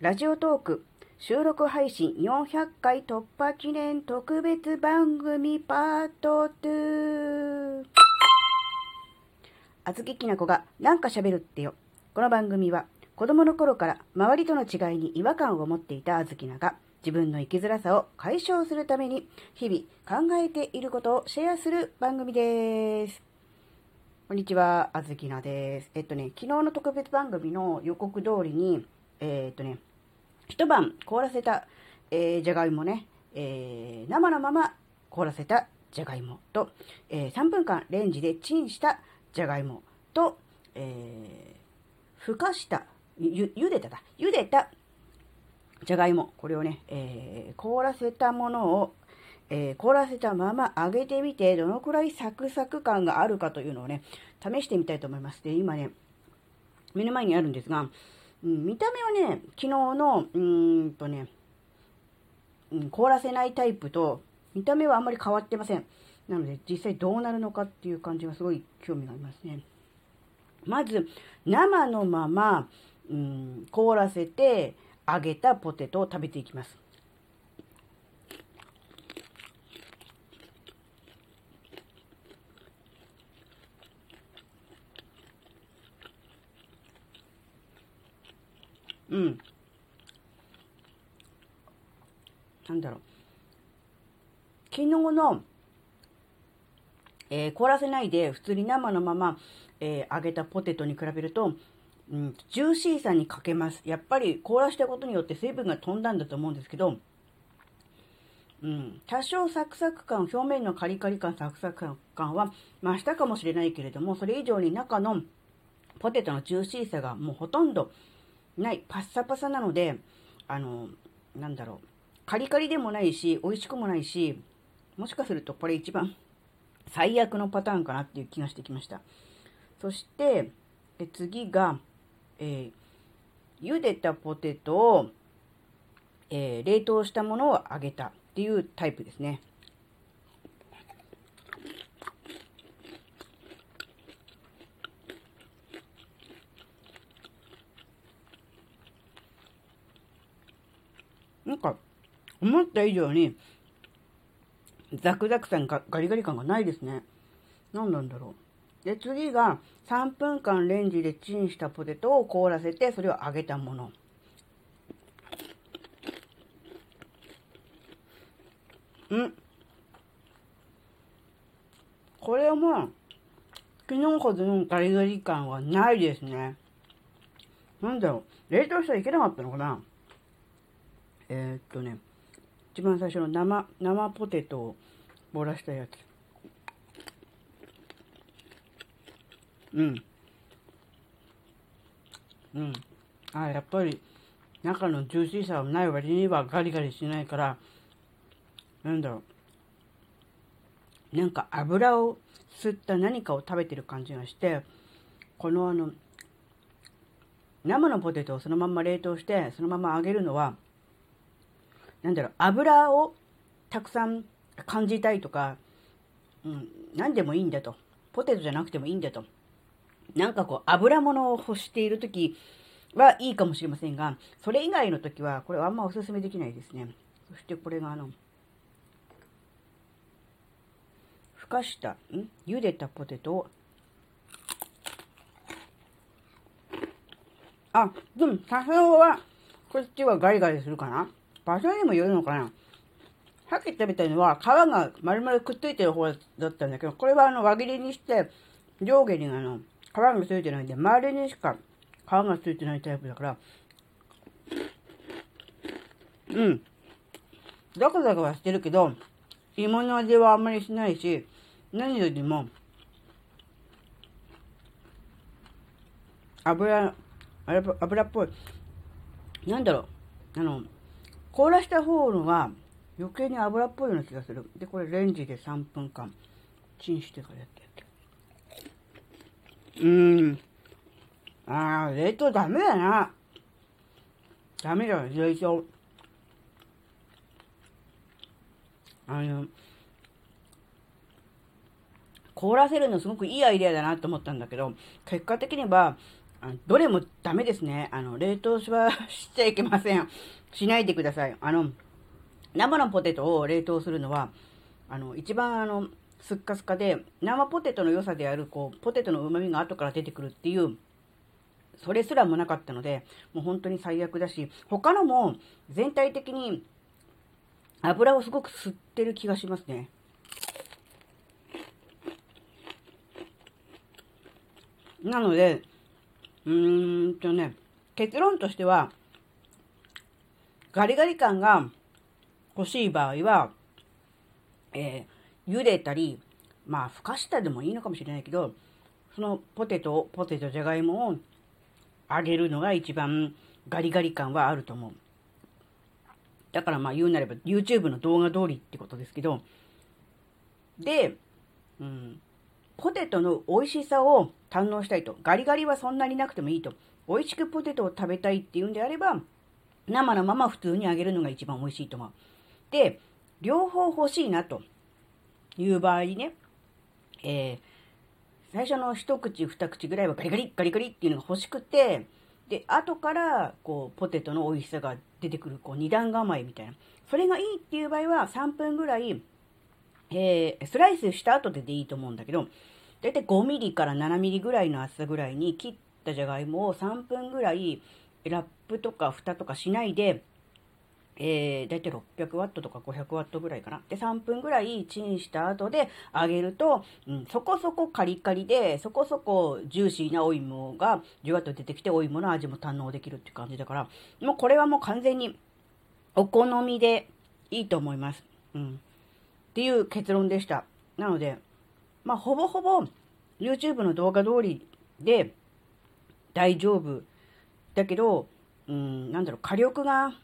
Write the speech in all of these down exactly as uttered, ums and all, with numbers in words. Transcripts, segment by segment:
ラジオトーク収録配信よんひゃっかい突破記念特別番組パートに。あずききなこがなんか喋るってよ。この番組は子供の頃から周りとの違いに違和感を持っていたあずきなが自分の生きづらさを解消するために日々考えていることをシェアする番組です。こんにちは、あずきなです。えっとね、昨日の特別番組の予告通りにえー、っとね一晩凍らせた、えー、じゃがいもね、えー、生のまま凍らせたじゃがいもと、えー、さんぷんかんレンジでチンしたじゃがいもと、えー、ふかしたゆ、ゆでただゆでたじゃがいも、これをね、えー、凍らせたものを、えー、凍らせたまま揚げてみてどのくらいサクサク感があるかというのをね試してみたいと思います。で、今ね目の前にあるんですが、見た目はね、昨日のうーんとね、うん、凍らせないタイプと見た目はあんまり変わってません。なので実際どうなるのかっていう感じがすごい興味がありますね。まず生のまま、うん、凍らせて揚げたポテトを食べていきます。うん、なんだろう、昨日の、えー、凍らせないで普通に生のまま、えー、揚げたポテトに比べると、うん、ジューシーさに欠けます。やっぱり凍らしたことによって水分が飛んだんだと思うんですけど、うん、多少サクサク感、表面のカリカリ感、サクサク感は増したかもしれないけれども、それ以上に中のポテトのジューシーさがもうほとんどない、パッサパサなので、あのなんだろう、カリカリでもないし美味しくもないし、もしかするとこれ一番最悪のパターンかなっていう気がしてきました。そしてえ次が、えー、茹でたポテトを、えー、冷凍したものを揚げたっていうタイプですね。なんか思った以上にザクザク感、ガリガリ感がないですね。何なんだろう。で、次がさんぷんかんレンジでチンしたポテトを凍らせてそれを揚げたもの。うん。これも昨日ほどのガリガリ感はないですね。なんだろう。冷凍したらいけなかったのかな。えー、っとね、一番最初の生、生ポテトを凍らしたやつ。うん。うん。あ、やっぱり中のジューシーさはない割にはガリガリしないから、なんだろう。なんか油を吸った何かを食べてる感じがして、このあの、生のポテトをそのまま冷凍して、そのまま揚げるのは、なんだろう、油をたくさん感じたいとか、うん、何でもいいんだと、ポテトじゃなくてもいいんだと、なんかこう油物を欲しているときはいいかもしれませんが、それ以外のときはこれはあんまおすすめできないですね。そしてこれがあのふかした、ん?茹でたポテトを、あ、でも多少はこっちはガリガリするかな。場所にもよるのかな。さっき食べたのは皮が丸々くっついてる方だったんだけど、これはあの輪切りにして上下にあの皮がついてないんで、周りにしか皮がついてないタイプだから、うん、ザクザクはしてるけど芋の味はあんまりしないし、何よりも油、油っぽい、なんだろう、あの凍らした方のは余計に油っぽいような気がする。で、これレンジでさんぷんかんチンしてからやってやる。うーん。あー、冷凍ダメだな。ダメだよ、冷凍。あの、凍らせるのすごくいいアイデアだなと思ったんだけど、結果的にはあのどれもダメですね。あの冷凍しはしちゃいけません。しないでください。あの生のポテトを冷凍するのはあの一番あのスッカスカで、生ポテトの良さであるこうポテトの旨味が後から出てくるっていう、それすらもなかったので、もう本当に最悪だし、他のも全体的に油をすごく吸ってる気がしますね。なので、うーんとね、結論としては、ガリガリ感が欲しい場合は、えー、茹でたり、まあ、ふかしたでもいいのかもしれないけど、そのポテトを、ポテトじゃがいもを揚げるのが一番ガリガリ感はあると思う。だからまあ言うなれば YouTube の動画通りってことですけど、で、うん、ポテトの美味しさを堪能したいと、ガリガリはそんなになくてもいいと、美味しくポテトを食べたいっていうんであれば、生のまま普通に揚げるのが一番美味しいと思う。で、両方欲しいなという場合ね、えー、最初の一口二口ぐらいはガリガリガリガリっていうのが欲しくて、で、後からこうポテトの美味しさが出てくるこう二段構えみたいな、それがいいっていう場合はさんぷんぐらい、えー、スライスした後ででいいと思うんだけど、だいたいごミリからななミリぐらいの厚さぐらいに切ったじゃがいもをさんぷんぐらいラップとか蓋とかしないで、えー、だいたいろっぴゃくワットとかごひゃくワットぐらいかな。で、さんぷんぐらいチンした後で揚げると、うん、そこそこカリカリで、そこそこジューシーなお芋がじゅわっと出てきて、お芋の味も堪能できるって感じだから、もうこれはもう完全にお好みでいいと思います。うん。っていう結論でした。なので、まあ、ほぼほぼ YouTube の動画通りで大丈夫だけど、うん、なんだろう、火力が、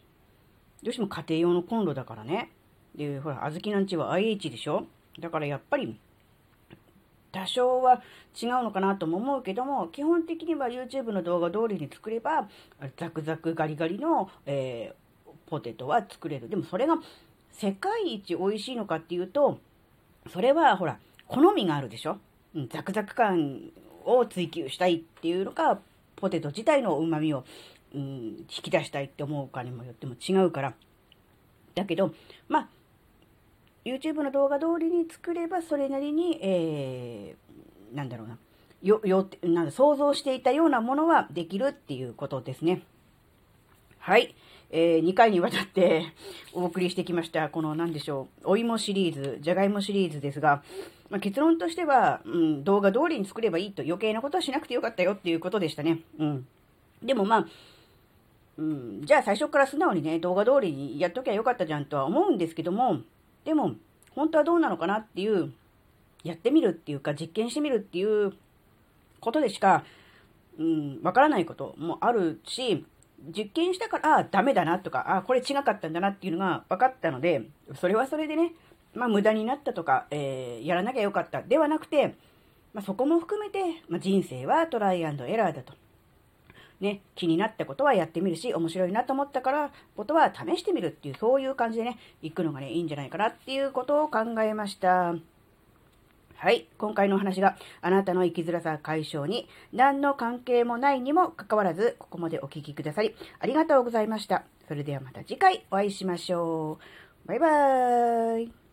どうしても家庭用のコンロだからね。で、ほら、あずきなんちは アイエイチ でしょ。だからやっぱり、多少は違うのかなとも思うけども、基本的には YouTube の動画通りに作れば、ザクザクガリガリの、えー、ポテトは作れる。でもそれが世界一美味しいのかっていうと、それはほら、好みがあるでしょ。うん、ザクザク感を追求したいっていうのか、ポテト自体の旨味を、うん、引き出したいって思うかにもよっても違うから。だけどまあ YouTube の動画通りに作れば、それなりに、えー、なんだろうなよよなんだ想像していたようなものはできるっていうことですね。はい、えー、にかいにわたってお送りしてきましたこの何でしょうお芋シリーズ、じゃがいもシリーズですが、まあ、結論としては、うん、動画通りに作ればいいと、余計なことはしなくてよかったよっていうことでしたね。うん、でもまあうん、じゃあ最初から素直にね、動画通りにやっときゃよかったじゃんとは思うんですけども、でも本当はどうなのかなっていう、やってみるっていうか実験してみるっていうことでしか、うん、わからないこともあるし、実験したから、ああダメだなとか、ああこれ違かったんだなっていうのが分かったので、それはそれでね、まあ無駄になったとか、えー、やらなきゃよかったではなくて、まあ、そこも含めて、まあ、人生はトライアンドエラーだと。ね、気になったことはやってみるし、面白いなと思ったからことは試してみるっていう、そういう感じでね、行くのがね、いいんじゃないかなっていうことを考えました。はい、今回のお話があなたの生きづらさ解消に何の関係もないにもかかわらず、ここまでお聞きくださりありがとうございました。それではまた次回お会いしましょう。バイバーイ。